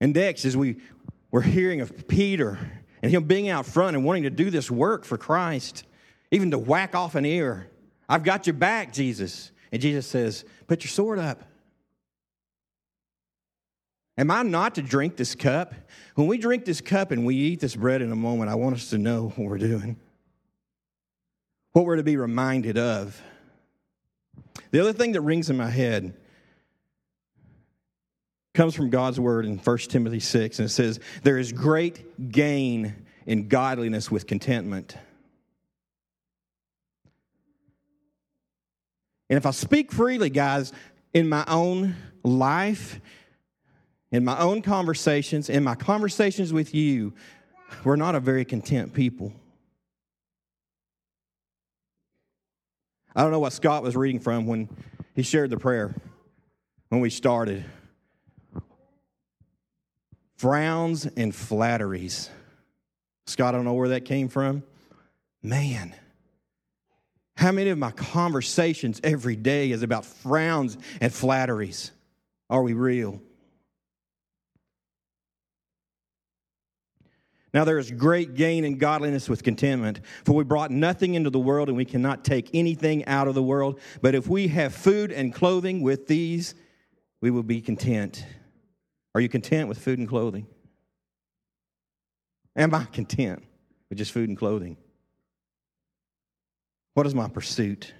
And next, as we were hearing of Peter and him being out front and wanting to do this work for Christ, even to whack off an ear, "I've got your back, Jesus." And Jesus says, "Put your sword up. Am I not to drink this cup?" When we drink this cup and we eat this bread in a moment, I want us to know what we're doing, what we're to be reminded of. The other thing that rings in my head comes from God's word in First Timothy six, and it says, "There is great gain in godliness with contentment." And if I speak freely, guys, in my own life, in my own conversations, in my conversations with you, we're not a very content people. I don't know what Scott was reading from when he shared the prayer when we started. Frowns and flatteries. Scott, I don't know where that came from. Man, how many of my conversations every day is about frowns and flatteries? Are we real? Now there is great gain in godliness with contentment, for we brought nothing into the world, and we cannot take anything out of the world. But if we have food and clothing, with these we will be content. Are you content with food and clothing? Am I content with just food and clothing? What is my pursuit?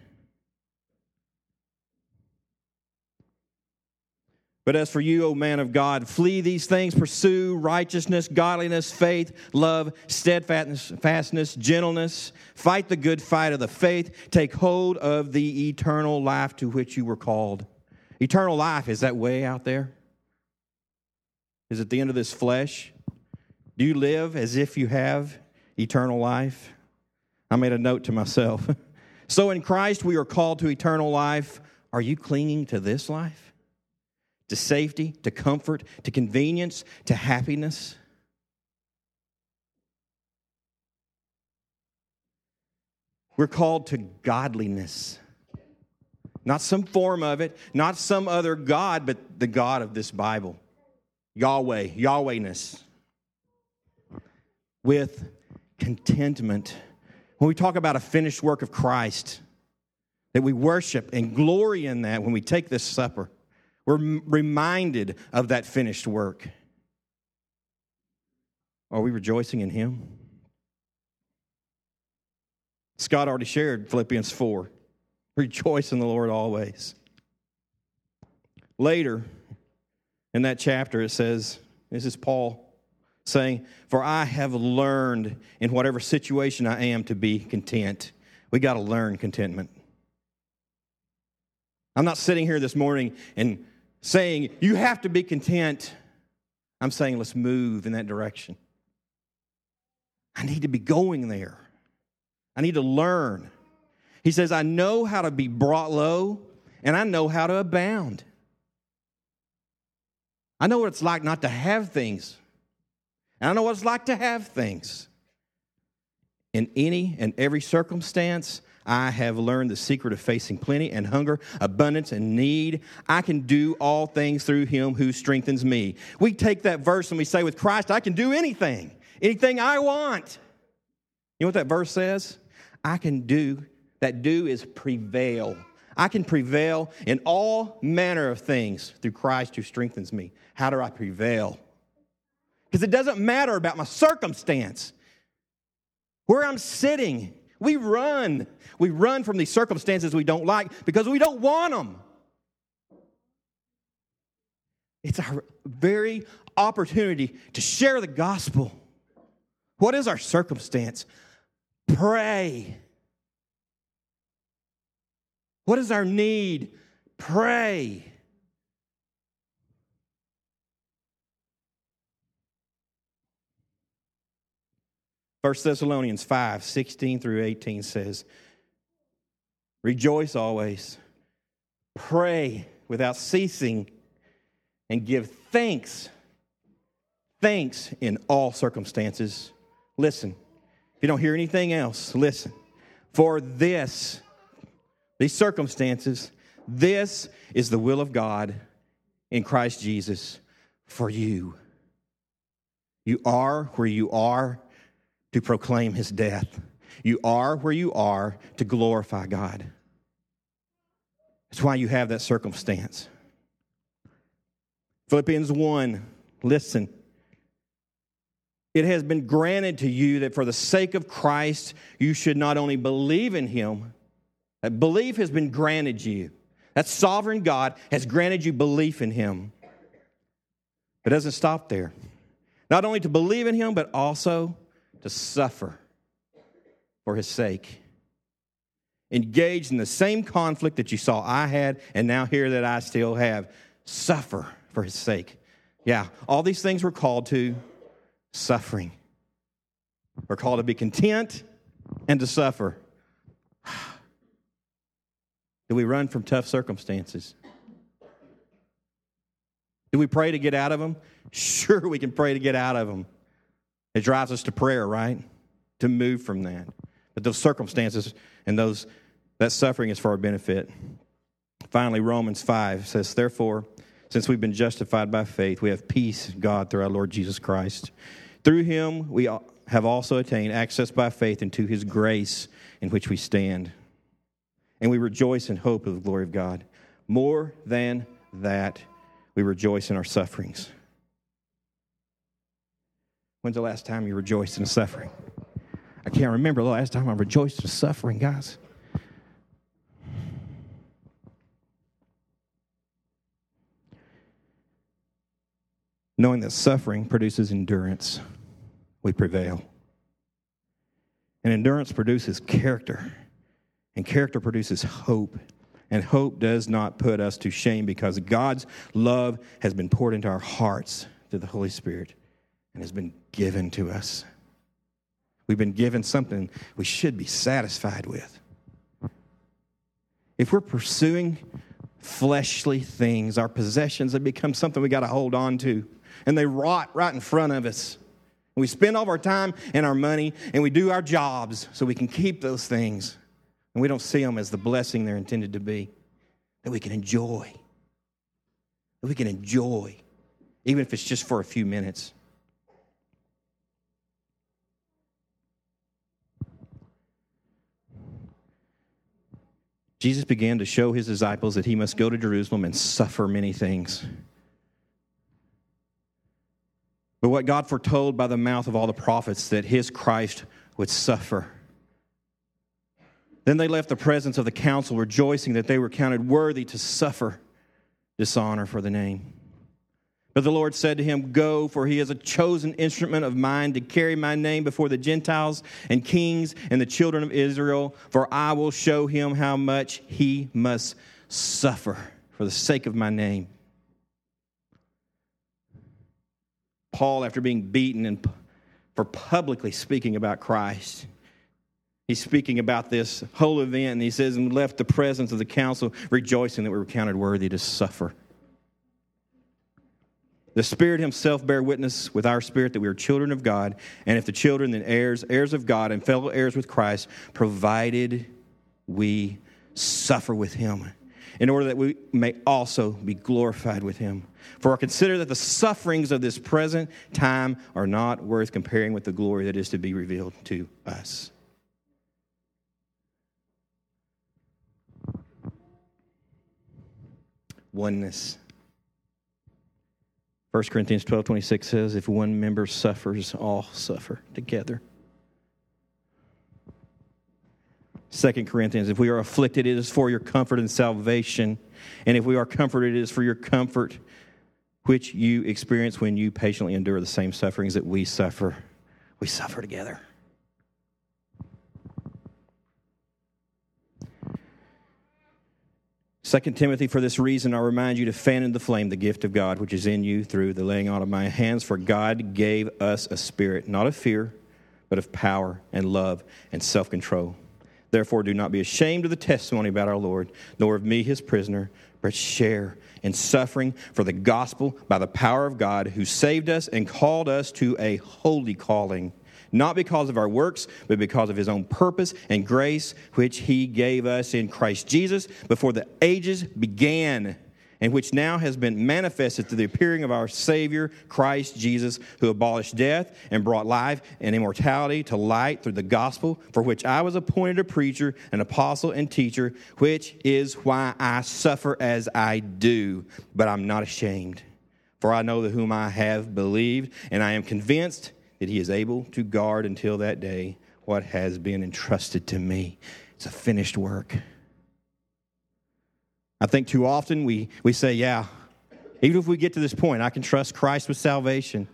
But as for you, O man of God, flee these things, pursue righteousness, godliness, faith, love, steadfastness, gentleness. Fight the good fight of the faith. Take hold of the eternal life to which you were called. Eternal life, is that way out there? Is it the end of this flesh? Do you live as if you have eternal life? I made a note to myself. So in Christ we are called to eternal life. Are you clinging to this life? To safety, to comfort, to convenience, to happiness? We're called to godliness. Not some form of it, not some other God, but the God of this Bible. Yahweh, Yahwehness. With contentment. When we talk about a finished work of Christ, that we worship and glory in that when we take this supper. We're reminded of that finished work. Are we rejoicing in him? Scott already shared Philippians four. Rejoice in the Lord always. Later in that chapter it says, this is Paul saying, "For I have learned in whatever situation I am to be content." We got to learn contentment. I'm not sitting here this morning and saying, you have to be content. I'm saying, let's move in that direction. I need to be going there. I need to learn. He says, I know how to be brought low, and I know how to abound. I know what it's like not to have things. And I know what it's like to have things. In any and every circumstance, I have learned the secret of facing plenty and hunger, abundance and need. I can do all things through him who strengthens me. We take that verse and we say, with Christ, I can do anything, anything I want. You know what that verse says? I can do, that do is prevail. I can prevail in all manner of things through Christ who strengthens me. How do I prevail? Because it doesn't matter about my circumstance, where I'm sitting. We run. We run from these circumstances we don't like because we don't want them. It's our very opportunity to share the gospel. What is our circumstance? Pray. What is our need? Pray. First Thessalonians five, sixteen through eighteen says, rejoice always, pray without ceasing, and give thanks, thanks in all circumstances. Listen, if you don't hear anything else, listen. For this, these circumstances, this is the will of God in Christ Jesus for you. You are where you are to proclaim his death. You are where you are to glorify God. That's why you have that circumstance. Philippians one, listen. It has been granted to you that for the sake of Christ, you should not only believe in him, that belief has been granted you. That sovereign God has granted you belief in him. But it doesn't stop there. Not only to believe in him, but also to suffer for his sake. Engaged in the same conflict that you saw I had and now hear that I still have. Suffer for his sake. Yeah, all these things we're called to suffering. We're called to be content and to suffer. Do we run from tough circumstances? Do we pray to get out of them? Sure, we can pray to get out of them. It drives us to prayer, right? To move from that. But those circumstances and those that suffering is for our benefit. Finally, Romans five says, therefore, since we've been justified by faith, we have peace, God, through our Lord Jesus Christ. Through him we have also attained access by faith into his grace in which we stand. And we rejoice in hope of the glory of God. More than that, we rejoice in our sufferings. When's the last time you rejoiced in suffering? I can't remember the last time I rejoiced in suffering, guys. Knowing that suffering produces endurance, we prevail. And endurance produces character. And character produces hope. And hope does not put us to shame because God's love has been poured into our hearts through the Holy Spirit. And has been given to us. We've been given something we should be satisfied with. If we're pursuing fleshly things, our possessions have become something we got to hold on to. And they rot right in front of us. We spend all of our time and our money, and we do our jobs so we can keep those things. And we don't see them as the blessing they're intended to be. That we can enjoy. That we can enjoy. Even if it's just for a few minutes. Jesus began to show his disciples that he must go to Jerusalem and suffer many things. But what God foretold by the mouth of all the prophets, that his Christ would suffer. Then they left the presence of the council, rejoicing that they were counted worthy to suffer dishonor for the name. But the Lord said to him, go, for he is a chosen instrument of mine to carry my name before the Gentiles and kings and the children of Israel, for I will show him how much he must suffer for the sake of my name. Paul, after being beaten and for publicly speaking about Christ, he's speaking about this whole event, and he says, and left the presence of the council, rejoicing that we were counted worthy to suffer. The Spirit himself bear witness with our spirit that we are children of God, and if the children, then heirs, heirs of God, and fellow heirs with Christ, provided we suffer with him, in order that we may also be glorified with him. For I consider that the sufferings of this present time are not worth comparing with the glory that is to be revealed to us. Oneness. First Corinthians twelve twenty-six says, if one member suffers, all suffer together. Second Corinthians, if we are afflicted, it is for your comfort and salvation. And if we are comforted, it is for your comfort, which you experience when you patiently endure the same sufferings that we suffer. We suffer together. Second Timothy, for this reason I remind you to fan into flame the gift of God, which is in you through the laying on of my hands. For God gave us a spirit, not of fear, but of power and love and self-control. Therefore, do not be ashamed of the testimony about our Lord, nor of me, his prisoner, but share in suffering for the gospel by the power of God, who saved us and called us to a holy calling, not because of our works, but because of his own purpose and grace, which he gave us in Christ Jesus before the ages began, and which now has been manifested through the appearing of our Savior, Christ Jesus, who abolished death and brought life and immortality to light through the gospel, for which I was appointed a preacher, an apostle, and teacher, which is why I suffer as I do. But I'm not ashamed, for I know that whom I have believed, and I am convinced that he is able to guard until that day what has been entrusted to me. It's a finished work. I think too often we, we say, yeah, even if we get to this point, I can trust Christ with salvation.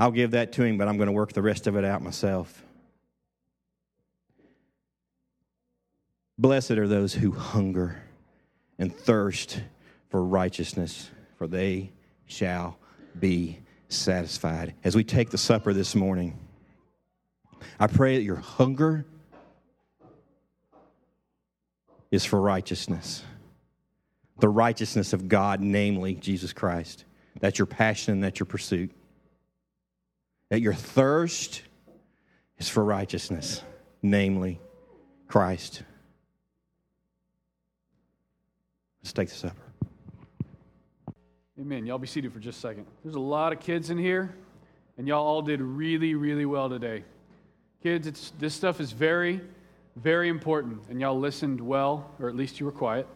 I'll give that to him, but I'm going to work the rest of it out myself. Blessed are those who hunger and thirst for righteousness, for they shall be satisfied. As we take the supper this morning, I pray that your hunger is for righteousness. The righteousness of God, namely Jesus Christ. That's your passion, that's your pursuit. That your thirst is for righteousness, namely Christ. Let's take the supper. Amen. Y'all be seated for just a second. There's a lot of kids in here, and y'all all did really, really well today. Kids, it's, this stuff is very, very important, and y'all listened well, or at least you were quiet.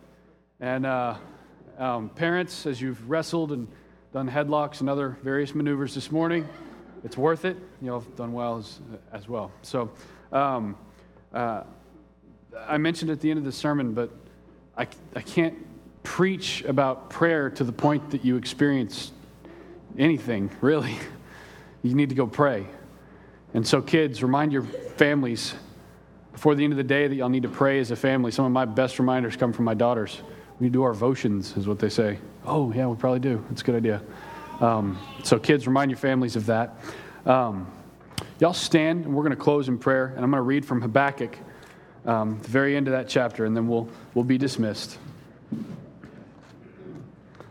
And uh, um, parents, as you've wrestled and done headlocks and other various maneuvers this morning, it's worth it. You all have done well as, as well. So um, uh, I mentioned at the end of the sermon, but I, I can't preach about prayer to the point that you experience anything, really. You need to go pray. And so kids, remind your families before the end of the day that y'all need to pray as a family. Some of my best reminders come from my daughters. We do our votions, is what they say. Oh, yeah, we probably do. That's a good idea. Um, so kids, remind your families of that. Um, y'all stand, and we're going to close in prayer, and I'm going to read from Habakkuk, um, the very end of that chapter, and then we'll we'll be dismissed.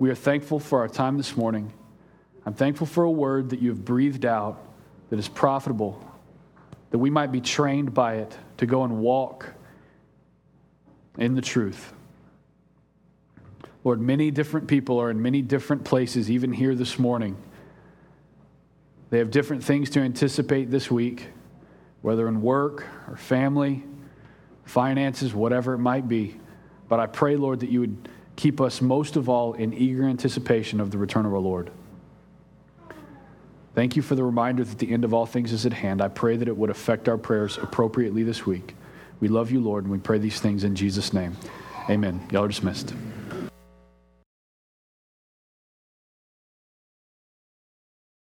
we are thankful for our time this morning. I'm thankful for a word that you have breathed out that is profitable, that we might be trained by it to go and walk in the truth. Lord, many different people are in many different places, even here this morning. They have different things to anticipate this week, whether in work or family, finances, whatever it might be. But I pray, Lord, that you would keep us most of all in eager anticipation of the return of our Lord. Thank you for the reminder that the end of all things is at hand. I pray that it would affect our prayers appropriately this week. We love you, Lord, and we pray these things in Jesus' name. Amen. Y'all are dismissed.